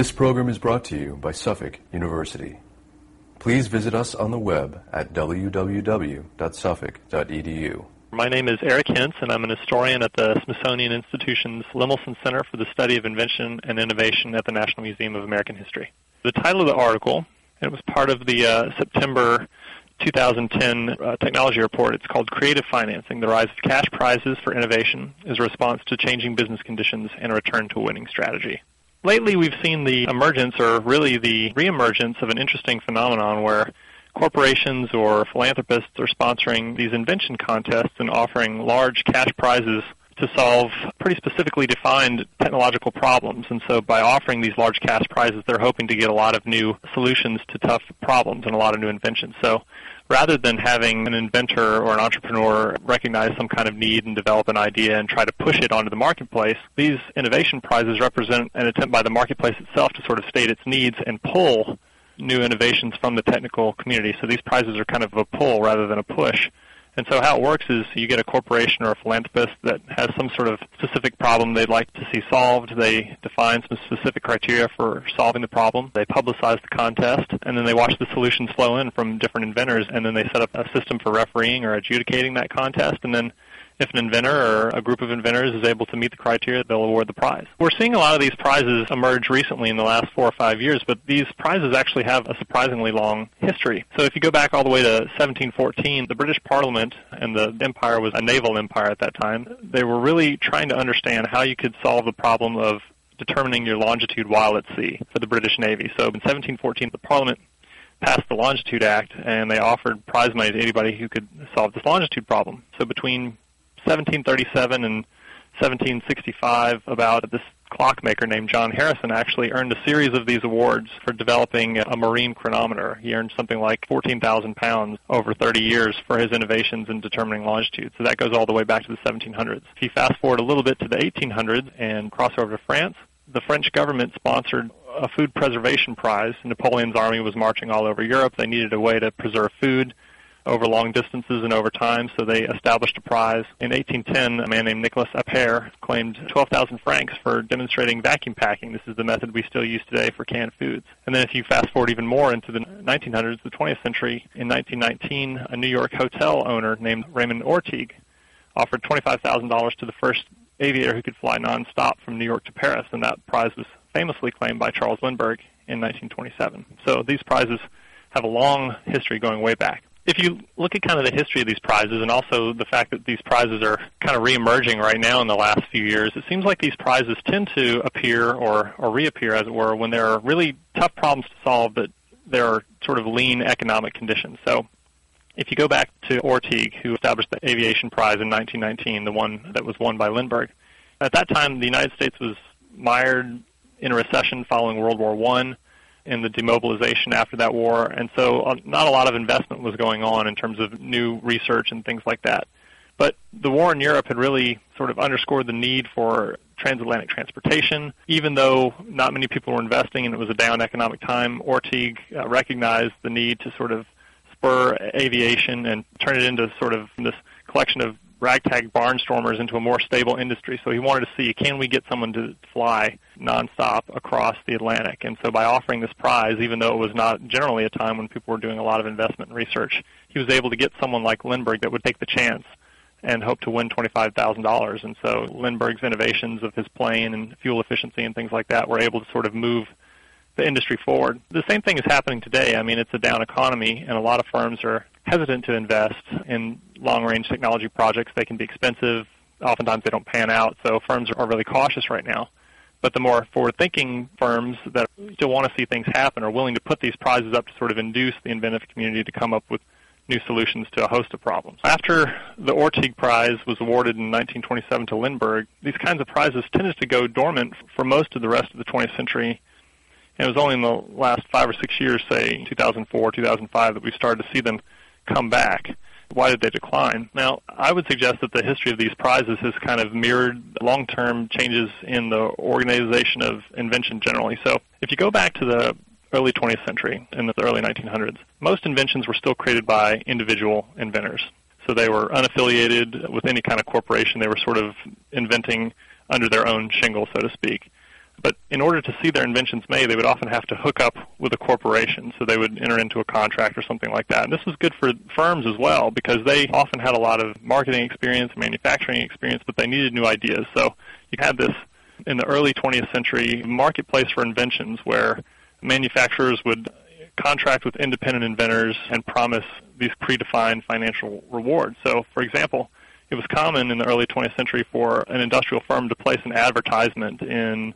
This program is brought to you by Suffolk University. Please visit us on the web at www.suffolk.edu. My name is Eric Hintz, and I'm an historian at the Smithsonian Institution's Lemelson Center for the Study of Invention and Innovation at the National Museum of American History. The title of the article, it was part of the September 2010 technology report. It's called Creative Financing, the Rise of Cash Prizes for Innovation as a Response to Changing Business Conditions and a Return to a Winning Strategy. Lately, we've seen the emergence, or really the reemergence, of an interesting phenomenon where corporations or philanthropists are sponsoring these invention contests and offering large cash prizes to solve pretty specifically defined technological problems. And so by offering these large cash prizes, they're hoping to get a lot of new solutions to tough problems and a lot of new inventions. So rather than having an inventor or an entrepreneur recognize some kind of need and develop an idea and try to push it onto the marketplace, these innovation prizes represent an attempt by the marketplace itself to sort of state its needs and pull new innovations from the technical community. So these prizes are kind of a pull rather than a push. And so how it works is you get a corporation or a philanthropist that has some sort of specific problem they'd like to see solved. They define some specific criteria for solving the problem. They publicize the contest, and then they watch the solutions flow in from different inventors, and then they set up a system for refereeing or adjudicating that contest. And then if an inventor or a group of inventors is able to meet the criteria, they'll award the prize. We're seeing a lot of these prizes emerge recently in the last 4 or 5 years, but these prizes actually have a surprisingly long history. So if you go back all the way to 1714, the British Parliament, and the empire was a naval empire at that time, they were really trying to understand how you could solve the problem of determining your longitude while at sea for the British Navy. So in 1714, the Parliament passed the Longitude Act, and they offered prize money to anybody who could solve this longitude problem. So between 1737 and 1765, about this clockmaker named John Harrison actually earned a series of these awards for developing a marine chronometer. He earned something like 14,000 pounds over 30 years for his innovations in determining longitude. So that goes all the way back to the 1700s. If you fast forward a little bit to the 1800s and cross over to France, the French government sponsored a food preservation prize. Napoleon's army was marching all over Europe. They needed a way to preserve food over long distances and over time, so they established a prize. In 1810, a man named Nicolas Appert claimed 12,000 francs for demonstrating vacuum packing. This is the method we still use today for canned foods. And then if you fast forward even more into the 1900s, the 20th century, in 1919, a New York hotel owner named Raymond Orteig offered $25,000 to the first aviator who could fly nonstop from New York to Paris, and that prize was famously claimed by Charles Lindbergh in 1927. So these prizes have a long history going way back. If you look at kind of the history of these prizes and also the fact that these prizes are kind of reemerging right now in the last few years, it seems like these prizes tend to appear or reappear, as it were, when there are really tough problems to solve, but there are sort of lean economic conditions. So if you go back to Orteig, who established the Aviation Prize in 1919, the one that was won by Lindbergh, at that time the United States was mired in a recession following World War I. And the demobilization after that war, and so not a lot of investment was going on in terms of new research and things like that. But the war in Europe had really sort of underscored the need for transatlantic transportation. Even though not many people were investing and it was a down economic time, Orteig recognized the need to sort of spur aviation and turn it into sort of this collection of ragtag barnstormers into a more stable industry. So he wanted to see, can we get someone to fly nonstop across the Atlantic? And so by offering this prize, even though it was not generally a time when people were doing a lot of investment and research, he was able to get someone like Lindbergh that would take the chance and hope to win $25,000. And so Lindbergh's innovations of his plane and fuel efficiency and things like that were able to sort of move the industry forward. The same thing is happening today. I mean, it's a down economy, and a lot of firms are hesitant to invest in long-range technology projects. They can be expensive. Oftentimes they don't pan out, so firms are really cautious right now. But the more forward-thinking firms that still want to see things happen are willing to put these prizes up to sort of induce the inventive community to come up with new solutions to a host of problems. After the Orteig Prize was awarded in 1927 to Lindbergh, these kinds of prizes tended to go dormant for most of the rest of the 20th century. And it was only in the last 5 or 6 years, say 2004, 2005, that we started to see them come back. Why did they decline? Now, I would suggest that the history of these prizes has kind of mirrored long-term changes in the organization of invention generally. So if you go back to the early 20th century and the early 1900s, most inventions were still created by individual inventors. So they were unaffiliated with any kind of corporation. They were sort of inventing under their own shingle, so to speak. But in order to see their inventions made, they would often have to hook up with a corporation. So they would enter into a contract or something like that. And this was good for firms as well, because they often had a lot of marketing experience, manufacturing experience, but they needed new ideas. So you had this, in the early 20th century, marketplace for inventions where manufacturers would contract with independent inventors and promise these predefined financial rewards. So, for example, it was common in the early 20th century for an industrial firm to place an advertisement in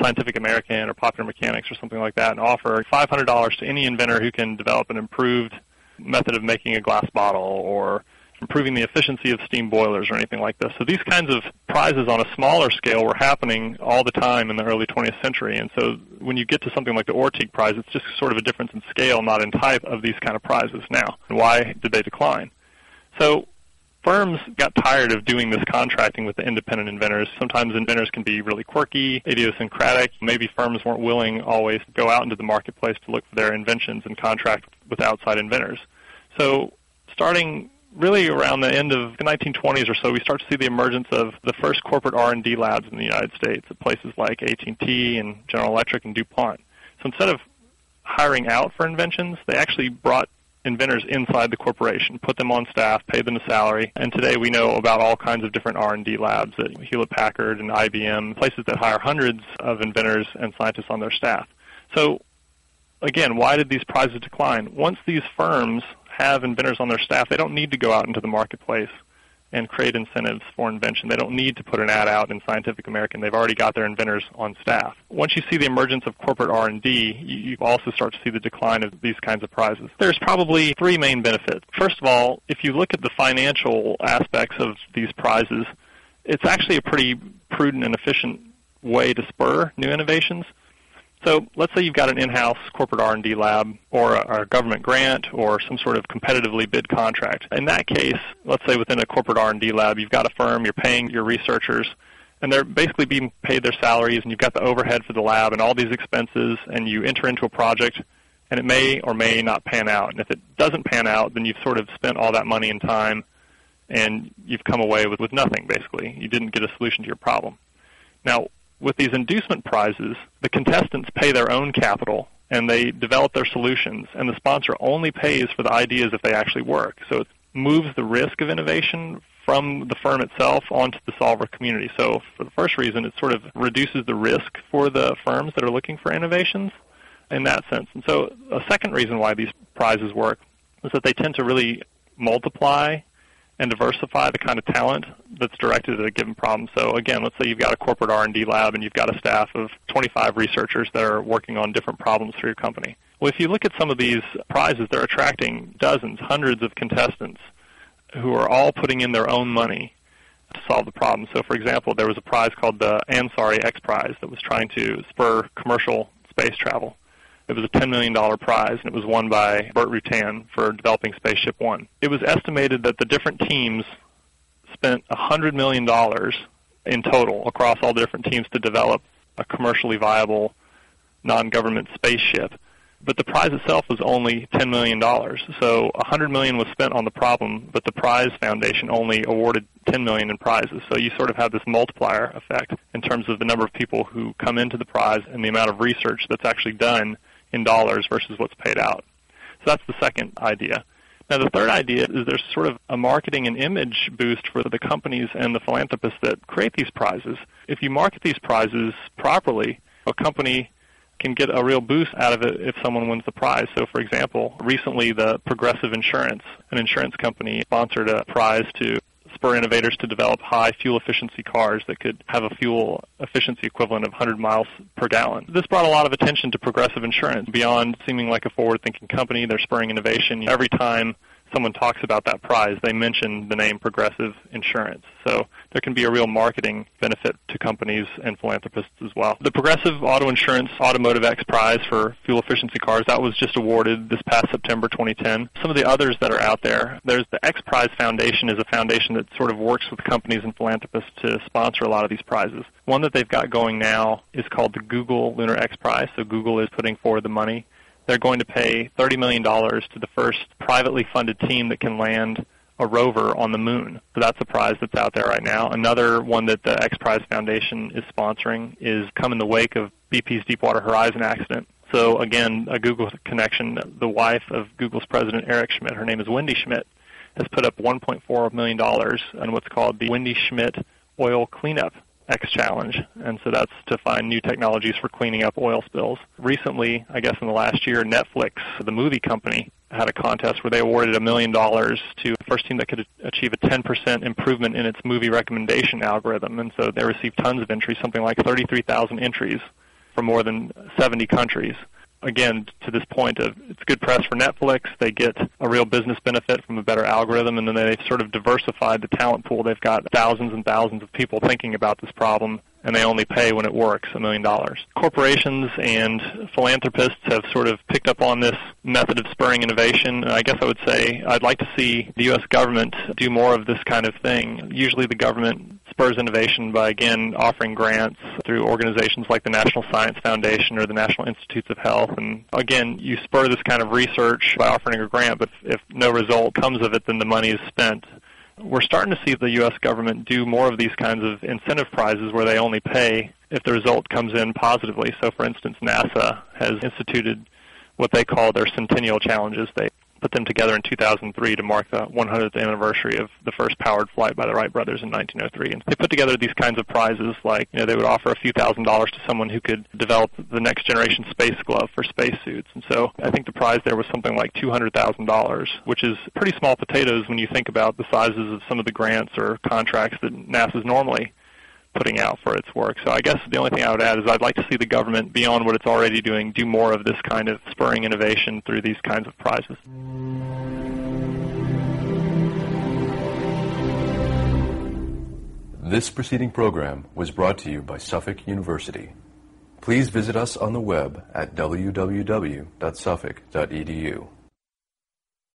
Scientific American or Popular Mechanics or something like that and offer $500 to any inventor who can develop an improved method of making a glass bottle or improving the efficiency of steam boilers or anything like this. So these kinds of prizes on a smaller scale were happening all the time in the early 20th century. And so when you get to something like the Orteig Prize, it's just sort of a difference in scale, not in type, of these kind of prizes now. And why did they decline? So firms got tired of doing this contracting with the independent inventors. Sometimes inventors can be really quirky, idiosyncratic. Maybe firms weren't willing always to go out into the marketplace to look for their inventions and contract with outside inventors. So starting really around the end of the 1920s or so, we start to see the emergence of the first corporate R&D labs in the United States at places like AT&T and General Electric and DuPont. So instead of hiring out for inventions, they actually brought inventors inside the corporation, put them on staff, paid them a salary, and today we know about all kinds of different R&D labs at Hewlett-Packard and IBM, places that hire hundreds of inventors and scientists on their staff. So, again, why did these prizes decline? Once these firms have inventors on their staff, they don't need to go out into the marketplace and create incentives for invention. They don't need to put an ad out in Scientific American. They've already got their inventors on staff. Once you see the emergence of corporate R&D, you also start to see the decline of these kinds of prizes. There's probably three main benefits. First of all, if you look at the financial aspects of these prizes, it's actually a pretty prudent and efficient way to spur new innovations. So let's say you've got an in-house corporate R&D lab or a government grant or some sort of competitively bid contract. In that case, let's say within a corporate R&D lab, you've got a firm, you're paying your researchers, and they're basically being paid their salaries, and you've got the overhead for the lab and all these expenses, and you enter into a project, and it may or may not pan out. And if it doesn't pan out, then you've sort of spent all that money and time, and you've come away with nothing, basically. You didn't get a solution to your problem. Now, with these inducement prizes, the contestants pay their own capital, and they develop their solutions, and the sponsor only pays for the ideas if they actually work. So it moves the risk of innovation from the firm itself onto the solver community. So for the first reason, it sort of reduces the risk for the firms that are looking for innovations in that sense. And so a second reason why these prizes work is that they tend to really multiply and diversify the kind of talent that's directed at a given problem. So again, let's say you've got a corporate R&D lab and you've got a staff of 25 researchers that are working on different problems for your company. Well, if you look at some of these prizes, they're attracting dozens, hundreds of contestants who are all putting in their own money to solve the problem. So for example, there was a prize called the Ansari X Prize that was trying to spur commercial space travel. It was a $10 million prize, and it was won by Burt Rutan for developing Spaceship One. It was estimated that the different teams spent $100 million in total across all the different teams to develop a commercially viable non-government spaceship. But the prize itself was only $10 million. So $100 million was spent on the problem, but the prize foundation only awarded $10 million in prizes. So you sort of have this multiplier effect in terms of the number of people who come into the prize and the amount of research that's actually done in dollars versus what's paid out. So that's the second idea. Now, the third idea is there's sort of a marketing and image boost for the companies and the philanthropists that create these prizes. If you market these prizes properly, a company can get a real boost out of it if someone wins the prize. So, for example, recently the Progressive Insurance, an insurance company, sponsored a prize to spur innovators to develop high fuel efficiency cars that could have a fuel efficiency equivalent of 100 miles per gallon. This brought a lot of attention to Progressive Insurance. Beyond seeming like a forward-thinking company, they're spurring innovation. Every time someone talks about that prize, they mention the name Progressive Insurance. So there can be a real marketing benefit to companies and philanthropists as well. The Progressive Auto Insurance Automotive X Prize for fuel efficiency cars, that was just awarded this past September 2010. Some of the others that are out there, there's the X Prize Foundation is a foundation that sort of works with companies and philanthropists to sponsor a lot of these prizes. One that they've got going now is called the Google Lunar X Prize. So Google is putting forward the money. They're going to pay $30 million to the first privately funded team that can land a rover on the moon. So that's a prize that's out there right now. Another one that the X Prize Foundation is sponsoring is come in the wake of BP's Deepwater Horizon accident. So again, a Google connection, the wife of Google's president, Eric Schmidt, her name is Wendy Schmidt, has put up $1.4 million on what's called the Wendy Schmidt Oil Cleanup X Challenge. And so that's to find new technologies for cleaning up oil spills. Recently, I guess in the last year, Netflix, the movie company, had a contest where they awarded $1 million to the first team that could achieve a 10% improvement in its movie recommendation algorithm. And so they received tons of entries, something like 33,000 entries from more than 70 countries. Again, to this point of it's good press for Netflix. They get a real business benefit from a better algorithm, and then they've sort of diversified the talent pool. They've got thousands and thousands of people thinking about this problem, and they only pay when it works $1 million. Corporations and philanthropists have sort of picked up on this method of spurring innovation. I guess I would say I'd like to see the U.S. government do more of this kind of thing. Usually the government spurs innovation by, again, offering grants through organizations like the National Science Foundation or the National Institutes of Health. And, again, you spur this kind of research by offering a grant, but if no result comes of it, then the money is spent. We're starting to see the U.S. government do more of these kinds of incentive prizes where they only pay if the result comes in positively. So, for instance, NASA has instituted what they call their Centennial Challenges. They put them together in 2003 to mark the 100th anniversary of the first powered flight by the Wright brothers in 1903. And they put together these kinds of prizes like, you know, they would offer a few $1,000s to someone who could develop the next generation space glove for spacesuits. And so I think the prize there was something like $200,000, which is pretty small potatoes when you think about the sizes of some of the grants or contracts that NASA's normally putting out for its work. So I guess the only thing I would add is I'd like to see the government, beyond what it's already doing, do more of this kind of spurring innovation through these kinds of prizes. This preceding program was brought to you by Suffolk University. Please visit us on the web at www.suffolk.edu.